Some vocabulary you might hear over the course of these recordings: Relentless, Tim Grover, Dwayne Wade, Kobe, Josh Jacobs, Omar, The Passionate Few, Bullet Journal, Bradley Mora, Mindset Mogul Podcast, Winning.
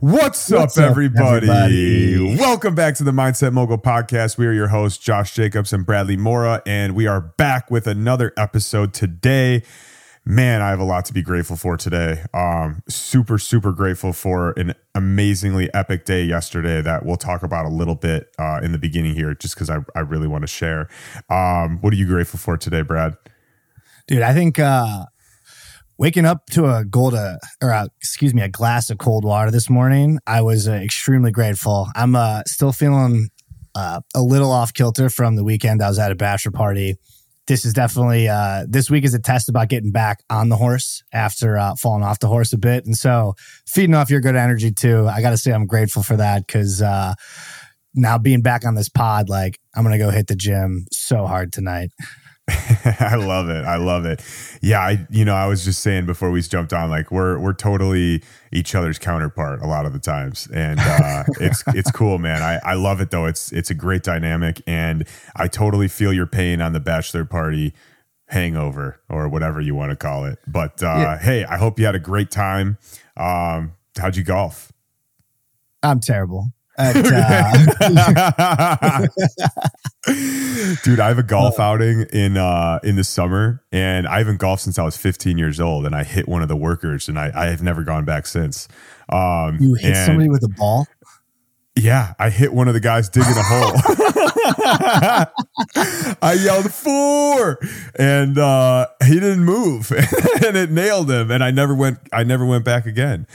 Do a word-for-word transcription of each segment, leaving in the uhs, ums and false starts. What's, What's up, up everybody? everybody? Welcome back to the Mindset Mogul Podcast. We are your hosts, Josh Jacobs and Bradley Mora, and we are back with another episode today. Man, I have a lot to be grateful for today. Um, super, super grateful for an amazingly epic day yesterday that we'll talk about a little bit uh, in the beginning here, just because I, I really want to share. Um, what are you grateful for today, Brad? Dude, I think... Uh Waking up to a gold, uh, or a, excuse me, a glass of cold water this morning, I was uh, extremely grateful. I'm uh, still feeling uh, a little off kilter from the weekend. I was at a bachelor party. This is definitely, uh, this week is a test about getting back on the horse after uh, falling off the horse a bit. And so feeding off your good energy too. I got to say I'm grateful for that because uh, now being back on this pod, like I'm going to go hit the gym so hard tonight. I love it. I love it. Yeah, I you know, I was just saying before we jumped on, like we're we're totally each other's counterpart a lot of the times. And uh, it's it's cool, man. I, I love it though. It's it's a great dynamic, and I totally feel your pain on the bachelor party hangover or whatever you want to call it. But uh, yeah. Hey, I hope you had a great time. Um, how'd you golf? I'm terrible. At, uh... Dude, I have a golf oh. outing in uh, in the summer, and I haven't golfed since I was fifteen years old, and I hit one of the workers, and I, I have never gone back since. Um, you hit and, somebody with a ball? Yeah, I hit one of the guys digging a hole. I yelled four, and uh, he didn't move, and it nailed him, and I never went. I never went back again.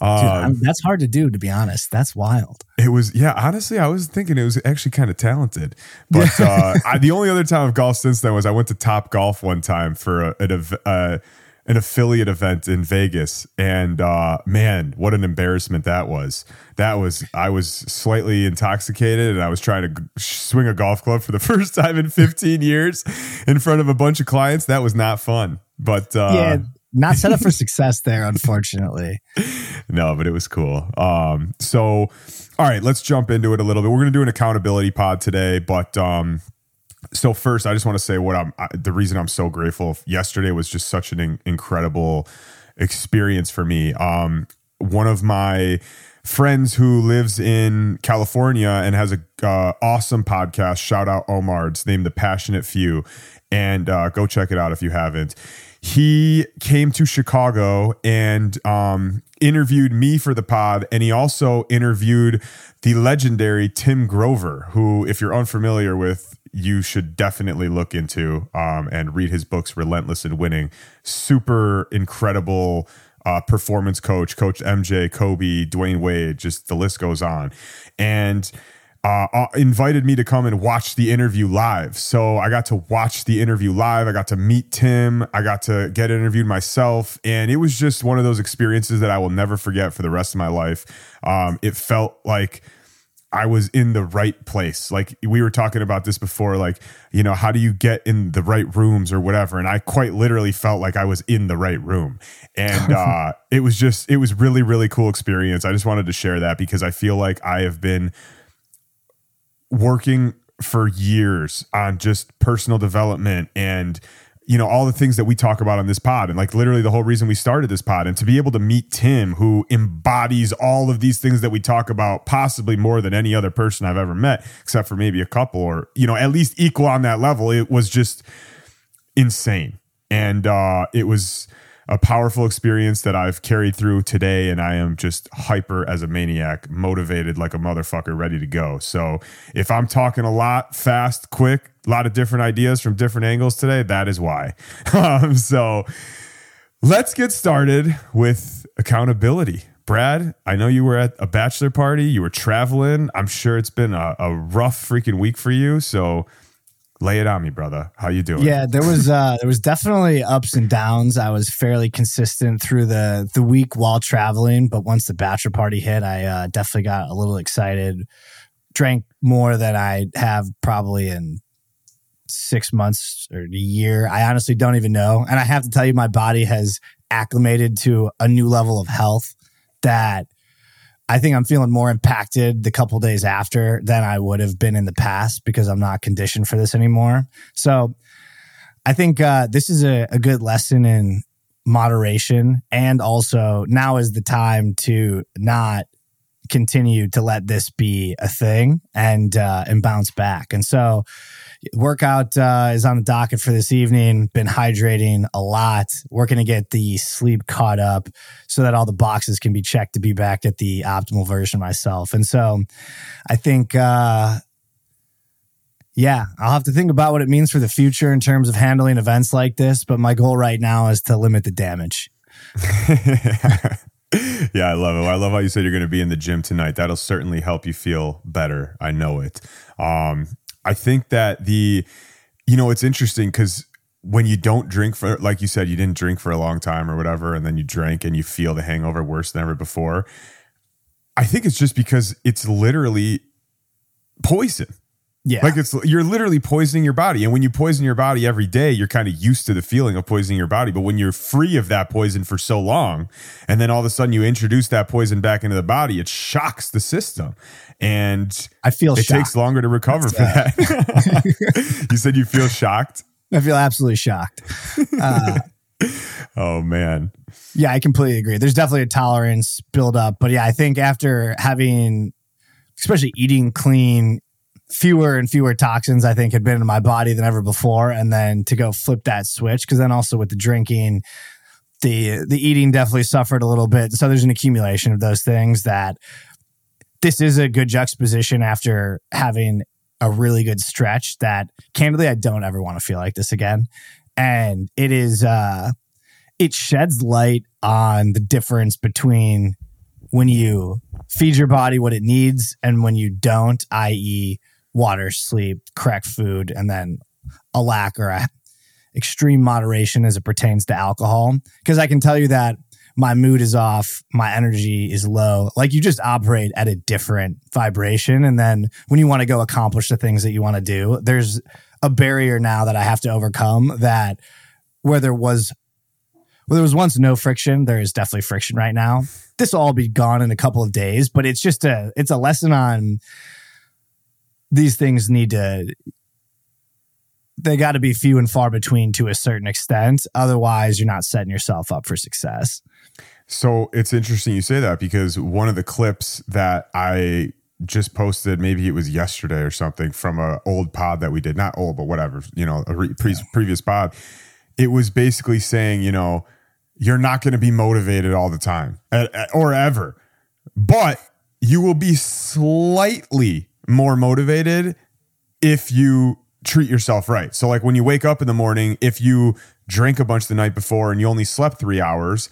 Um, Dude, I mean, that's hard to do, to be honest. That's wild. It was, yeah. Honestly, I was thinking it was actually kind of talented. But uh, I, the only other time I've golfed since then was I went to Top Golf one time for a, an, uh, an affiliate event in Vegas, and uh, man, what an embarrassment that was. That was I was slightly intoxicated, and I was trying to g- swing a golf club for the first time in fifteen years in front of a bunch of clients. That was not fun. But uh, yeah. Not set up for success there, unfortunately. No, but it was cool. Um, so, all right, let's jump into it a little bit. We're going to do an accountability pod today. But um, so first, I just want to say what I'm. I, the reason I'm so grateful. Yesterday was just such an in- incredible experience for me. Um, one of my friends who lives in California and has an uh, awesome podcast, shout out Omar. It's named The Passionate Few. And uh, go check it out if you haven't. He came to Chicago and um, interviewed me for the pod, and he also interviewed the legendary Tim Grover, who, if you're unfamiliar with, you should definitely look into um, and read his books, Relentless and Winning. Super incredible uh, performance coach, Coach M J, Kobe, Dwayne Wade, just the list goes on. And Uh, uh, invited me to come and watch the interview live. So I got to watch the interview live. I got to meet Tim. I got to get interviewed myself. And it was just one of those experiences that I will never forget for the rest of my life. Um, it felt like I was in the right place. Like we were talking about this before, like, you know, how do you get in the right rooms or whatever? And I quite literally felt like I was in the right room. And uh, it was just, it was really, really cool experience. I just wanted to share that because I feel like I have been working for years on just personal development and, you know, all the things that we talk about on this pod, and like literally the whole reason we started this pod, and to be able to meet Tim, who embodies all of these things that we talk about, possibly more than any other person I've ever met, except for maybe a couple, or, you know, at least equal on that level. It was just insane. And uh, it was a powerful experience that I've carried through today, and I am just hyper as a maniac, motivated like a motherfucker, ready to go. So if I'm talking a lot, fast, quick, a lot of different ideas from different angles today, that is why. um, so let's get started with accountability. Brad, I know you were at a bachelor party. You were traveling. I'm sure it's been a, a rough freaking week for you. So lay it on me, brother. How you doing? Yeah, there was uh, there was definitely ups and downs. I was fairly consistent through the the week while traveling, but once the bachelor party hit, I uh, definitely got a little excited. Drank more than I have probably in six months or a year. I honestly don't even know. And I have to tell you, my body has acclimated to a new level of health that I think I'm feeling more impacted the couple days after than I would have been in the past because I'm not conditioned for this anymore. So I think uh, this is a, a good lesson in moderation. And also now is the time to not continue to let this be a thing and uh, and bounce back. And so workout uh, is on the docket for this evening. Been hydrating a lot. Working to get the sleep caught up so that all the boxes can be checked to be back at the optimal version of myself. And so I think... Uh, Yeah, I'll have to think about what it means for the future in terms of handling events like this, but my goal right now is to limit the damage. Yeah, I love it. I love how you said you're going to be in the gym tonight. That'll certainly help you feel better. I know it. Um, I think that the, you know, it's interesting because when you don't drink for, like you said, you didn't drink for a long time or whatever, and then you drank and you feel the hangover worse than ever before. I think it's just because it's literally poison. Yeah. Like it's, you're literally poisoning your body. And when you poison your body every day, you're kind of used to the feeling of poisoning your body. But when you're free of that poison for so long, and then all of a sudden you introduce that poison back into the body, it shocks the system. And I feel it shocked. Takes longer to recover That's from bad. That. You said you feel shocked? I feel absolutely shocked. Uh, oh, man. Yeah, I completely agree. There's definitely a tolerance buildup. But yeah, I think after having, especially eating clean, fewer and fewer toxins, I think, had been in my body than ever before. And then to go flip that switch, because then also with the drinking, the the eating definitely suffered a little bit. So there's an accumulation of those things that this is a good juxtaposition after having a really good stretch that, candidly, I don't ever want to feel like this again. And it is, uh, it sheds light on the difference between when you feed your body what it needs and when you don't, that is, water, sleep, correct food, and then a lack or a extreme moderation as it pertains to alcohol. Because I can tell you that my mood is off, my energy is low. Like you just operate at a different vibration. And then when you want to go accomplish the things that you want to do, there's a barrier now that I have to overcome that where there was Well, there was once no friction. There is definitely friction right now. This will all be gone in a couple of days, but it's just a it's a lesson on these things need to, they got to be few and far between to a certain extent. Otherwise, you're not setting yourself up for success. So it's interesting you say that because one of the clips that I just posted, maybe it was yesterday or something, from an old pod that we did, not old, but whatever, you know, a re- pre- yeah. previous pod, it was basically saying, you know, you're not going to be motivated all the time at, at, or ever, but you will be slightly more motivated if you treat yourself right. So like when you wake up in the morning, if you drink a bunch the night before and you only slept three hours,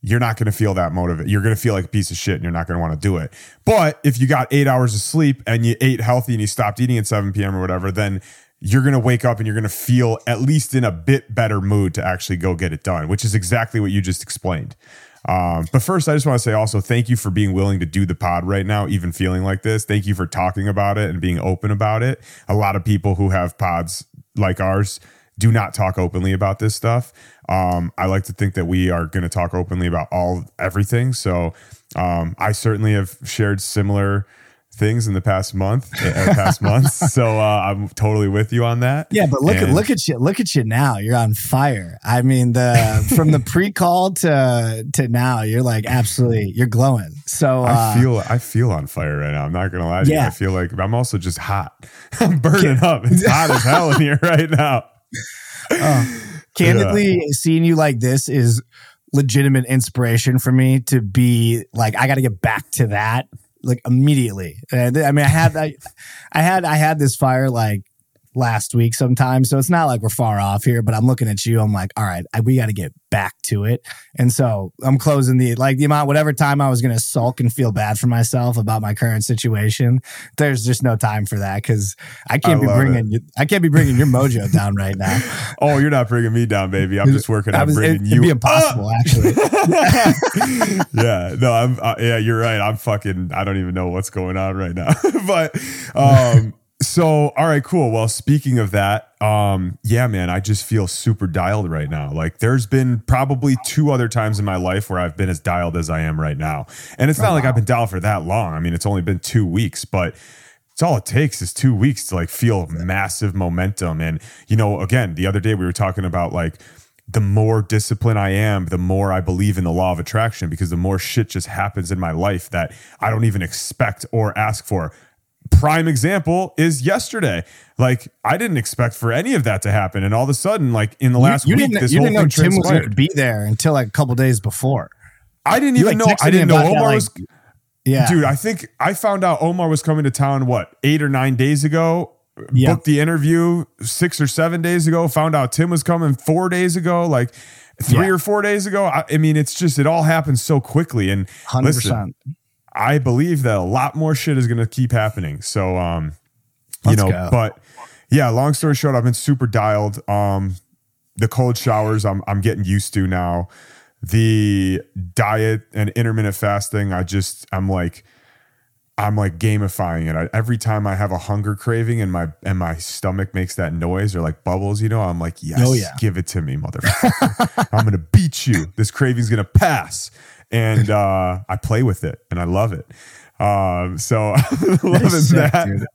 you're not going to feel that motivated. You're going to feel like a piece of shit and you're not going to want to do it. But if you got eight hours of sleep and you ate healthy and you stopped eating at seven p.m. or whatever, then you're going to wake up and you're going to feel at least in a bit better mood to actually go get it done, which is exactly what you just explained. Um, but first, I just want to say also, thank you for being willing to do the pod right now, even feeling like this. Thank you for talking about it and being open about it. A lot of people who have pods like ours do not talk openly about this stuff. Um, I like to think that we are going to talk openly about all everything. So um, I certainly have shared similar things in the past month, uh, past months. So uh, I'm totally with you on that. Yeah, but look and, at look at you, look at you now. You're on fire. I mean, the from the pre-call to to now, you're like absolutely, you're glowing. So uh, I feel I feel on fire right now. I'm not gonna lie to yeah. you. I feel like I'm also just hot. I'm burning Can- up. It's hot as hell in here right now. Uh, candidly, yeah. seeing you like this is legitimate inspiration for me to be like, I got to get back to that. Like immediately. And I mean, I had, I, I had, I had this fire like last week sometime. So it's not like we're far off here, but I'm looking at you. I'm like, all right, I, we got to get back to it. And so I'm closing the, like the amount, whatever time I was going to sulk and feel bad for myself about my current situation. There's just no time for that. Cause I can't I be bringing, it. I can't be bringing your mojo down right now. Oh, you're not bringing me down, baby. I'm just working on bringing it'd, you. It'd be impossible up. Actually. yeah, no, I'm, uh, yeah, you're right. I'm fucking, I don't even know what's going on right now, but, um, so, all right, cool. Well, speaking of that, um, yeah, man, I just feel super dialed right now. Like there's been probably two other times in my life where I've been as dialed as I am right now. And it's not oh, like wow. I've been dialed for that long. I mean, it's only been two weeks, but it's all it takes is two weeks to like feel massive momentum. And, you know, again, the other day we were talking about like, the more disciplined I am, the more I believe in the law of attraction, because the more shit just happens in my life that I don't even expect or ask for. Prime example is yesterday. Like, I didn't expect for any of that to happen. And all of a sudden, like in the last you, you week, this you whole didn't know thing Tim transpired. Was going to be there until like a couple days before. I didn't you even like know. I didn't know Omar like, was... Yeah. Dude, I think I found out Omar was coming to town, what, eight or nine days ago? Yep. Booked the interview six or seven days ago. Found out Tim was coming four days ago, like three yeah. or four days ago. I, I mean, it's just, it all happens so quickly. And one hundred percent. Listen, I believe that a lot more shit is going to keep happening. So, um, you Let's know, go. But yeah, long story short, I've been super dialed. Um, the cold showers I'm, I'm getting used to now. The diet and intermittent fasting, I just, I'm like, I'm like gamifying it. I, every time I have a hunger craving and my and my stomach makes that noise or like bubbles, you know, I'm like, yes, oh, yeah. give it to me, motherfucker. I'm going to beat you. This craving's going to pass. And uh, I play with it and I love it. Um, so I'm loving sick, that. Dude.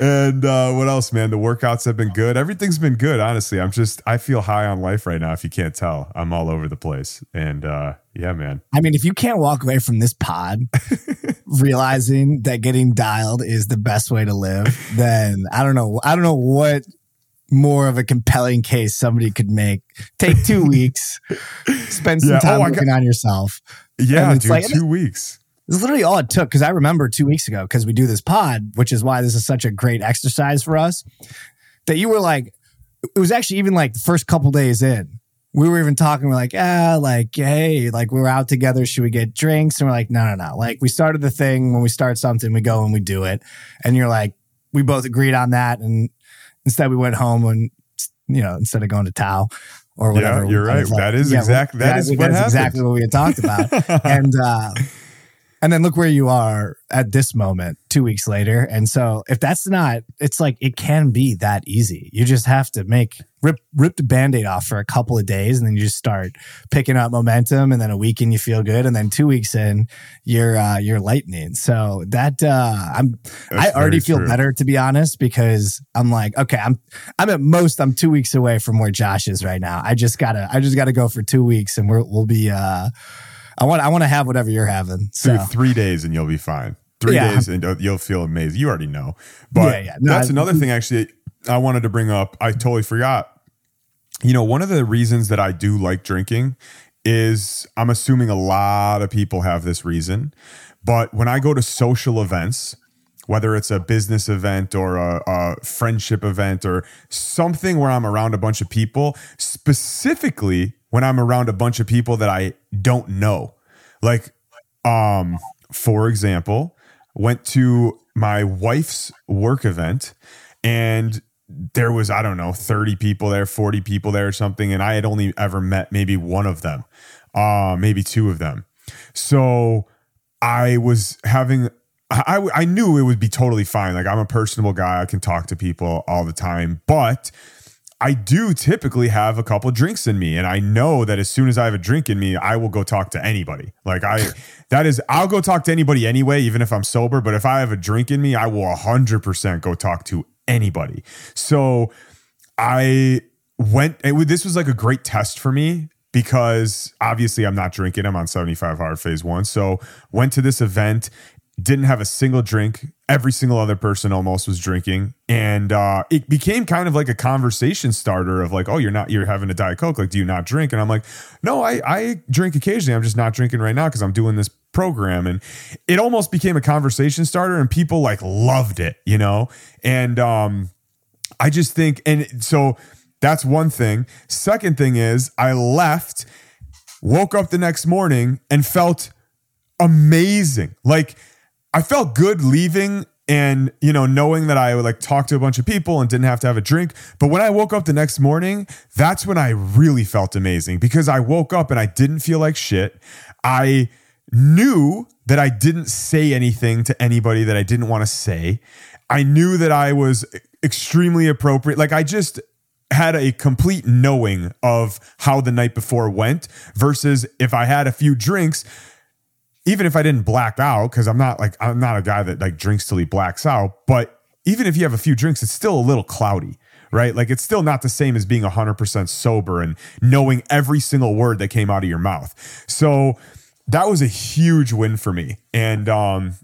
And uh, what else, man? The workouts have been good. Everything's been good, honestly. I'm just, I feel high on life right now. If you can't tell, I'm all over the place. And uh, yeah, man. I mean, if you can't walk away from this pod realizing that getting dialed is the best way to live, then I don't know. I don't know what more of a compelling case somebody could make. Take two weeks, spend some yeah. time oh, working got- on yourself. Yeah, dude, like, two weeks. It's literally all it took, because I remember two weeks ago, because we do this pod, which is why this is such a great exercise for us, that you were like, it was actually even like the first couple days in, we were even talking, we're like, ah, like, hey, like we were out together, should we get drinks? And we're like, no, no, no. Like we started the thing, when we start something, we go and we do it. And you're like, we both agreed on that. And instead we went home and, you know, instead of going to Tao or whatever. Yeah, you're right. Like, that is yeah, exact. That, that is what happened. Exactly what we had talked about. and, uh, And then look where you are at this moment, two weeks later. And so if that's not, it's like, it can be that easy. You just have to make, rip, rip the Band-Aid off for a couple of days, and then you just start picking up momentum, and then a week in, you feel good. And then two weeks in, you're, uh, you're lightning. So that, uh, I'm, that's I already feel true. Better, to be honest, because I'm like, okay, I'm, I'm at most, I'm two weeks away from where Josh is right now. I just gotta, I just gotta go for two weeks and we're, we'll be, uh, I want I want to have whatever you're having. So. Dude, three days and you'll be fine. Three yeah. days and you'll feel amazing. You already know. But yeah, yeah. No, that's I, another thing, actually, I wanted to bring up. I totally forgot. You know, one of the reasons that I do like drinking is I'm assuming a lot of people have this reason. But when I go to social events, whether it's a business event or a, a friendship event or something where I'm around a bunch of people, specifically when I'm around a bunch of people that I don't know. Like, um, for example, went to my wife's work event and there was, I don't know, thirty people there, forty people there or something. And I had only ever met maybe one of them, uh, maybe two of them. So I was having, I, I knew it would be totally fine. Like, I'm a personable guy. I can talk to people all the time, but I do typically have a couple drinks in me, and I know that as soon as I have a drink in me, I will go talk to anybody. Like I, that is, I'll go talk to anybody anyway, even if I'm sober. But if I have a drink in me, I will one hundred percent go talk to anybody. So I went, it, this was like a great test for me, because obviously I'm not drinking. I'm on seventy-five Hard phase one. So went to this event, didn't have a single drink. Every single other person almost was drinking. And uh, it became kind of like a conversation starter of like, oh, you're not, you're having a Diet Coke. Like, do you not drink? And I'm like, no, I, I drink occasionally. I'm just not drinking right now because I'm doing this program. And it almost became a conversation starter, and people like loved it, you know? And um, I just think, and so that's one thing. Second thing is I left, woke up the next morning and felt amazing. Like, I felt good leaving and, you know, knowing that I would like talk to a bunch of people and didn't have to have a drink. But when I woke up the next morning, that's when I really felt amazing, because I woke up and I didn't feel like shit. I knew that I didn't say anything to anybody that I didn't want to say. I knew that I was extremely appropriate. Like, I just had a complete knowing of how the night before went versus if I had a few drinks. Even if I didn't black out, because I'm not like, I'm not a guy that like drinks till he blacks out. But even if you have a few drinks, it's still a little cloudy, right? Like it's still not the same as being one hundred percent sober and knowing every single word that came out of your mouth. So that was a huge win for me. And um,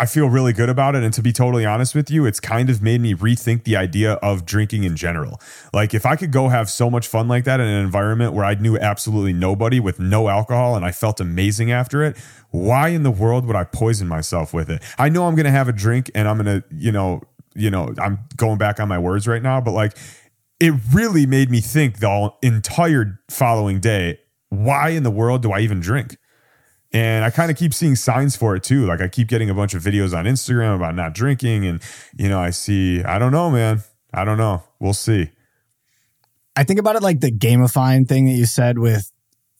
I feel really good about it. And to be totally honest with you, it's kind of made me rethink the idea of drinking in general. Like if I could go have so much fun like that in an environment where I knew absolutely nobody with no alcohol and I felt amazing after it, why in the world would I poison myself with it? I know I'm going to have a drink and I'm going to, you know, you know, I'm going back on my words right now, but like it really made me think the entire following day, why in the world do I even drink? And I kind of keep seeing signs for it too. Like I keep getting a bunch of videos on Instagram about not drinking. And, you know, I see, I don't know, man. I don't know. We'll see. I think about it like the gamifying thing that you said with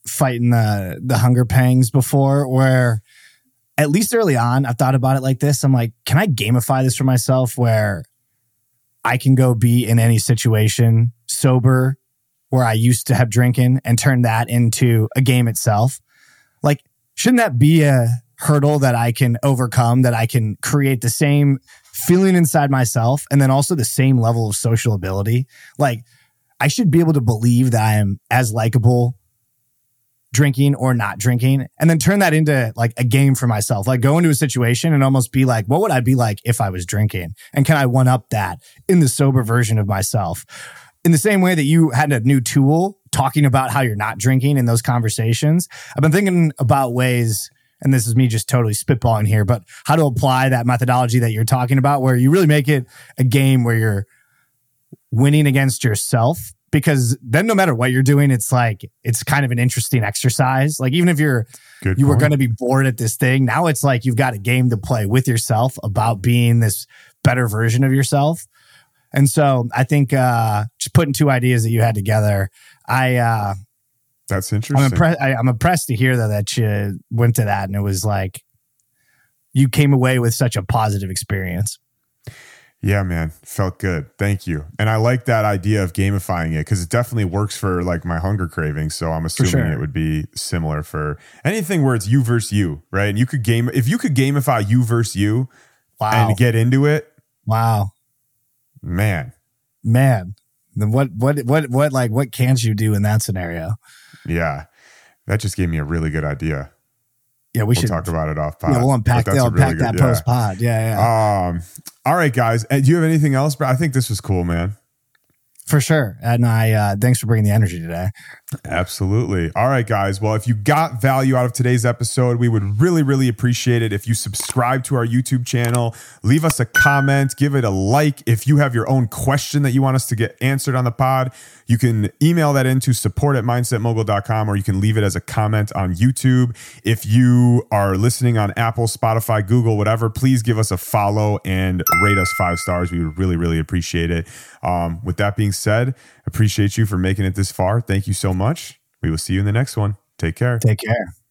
fighting the, the hunger pangs before, where at least early on, I've thought about it like this. I'm like, can I gamify this for myself where I can go be in any situation sober where I used to have drinking and turn that into a game itself? Like, shouldn't that be a hurdle that I can overcome, that I can create the same feeling inside myself and then also the same level of social ability? Like, I should be able to believe that I am as likable drinking or not drinking, and then turn that into like a game for myself. Like go into a situation and almost be like, what would I be like if I was drinking? And can I one-up that in the sober version of myself? In the same way that you had a new tool talking about how you're not drinking in those conversations, I've been thinking about ways, and this is me just totally spitballing here, but how to apply that methodology that you're talking about where you really make it a game where you're winning against yourself. Because then no matter what you're doing, it's like, it's kind of an interesting exercise. Like even if you're, Good you point. were going to be bored at this thing, now it's like you've got a game to play with yourself about being this better version of yourself. And so I think uh, just putting two ideas that you had together, I... Uh, That's interesting. I'm impressed, I, I'm impressed to hear though that you went to that and it was like, you came away with such a positive experience. Yeah, man. Felt good. Thank you. And I like that idea of gamifying it because it definitely works for like my hunger craving. So I'm assuming sure. it would be similar for anything where it's you versus you, right? And you could game, if you could gamify you versus you wow. and get into it. Wow. Man. Man. Then what, what, what, what, like, what can't you do in that scenario? Yeah. That just gave me a really good idea. Yeah, we we'll should talk about it off pod. Yeah, we'll unpack, they'll unpack really that yeah. post pod. Yeah, yeah. Um, all right, guys. Do you have anything else? But I think this was cool, man. For sure. And I uh, thanks for bringing the energy today. Absolutely. All right, guys. Well, if you got value out of today's episode, we would really, really appreciate it if you subscribe to our YouTube channel, leave us a comment, give it a like. If you have your own question that you want us to get answered on the pod, you can email that into support at mindset mogul dot com, or you can leave it as a comment on YouTube. If you are listening on Apple, Spotify, Google, whatever, please give us a follow and rate us five stars. We would really, really appreciate it. Um, with that being said, appreciate you for making it this far. Thank you so much. We will see you in the next one. Take care. Take care.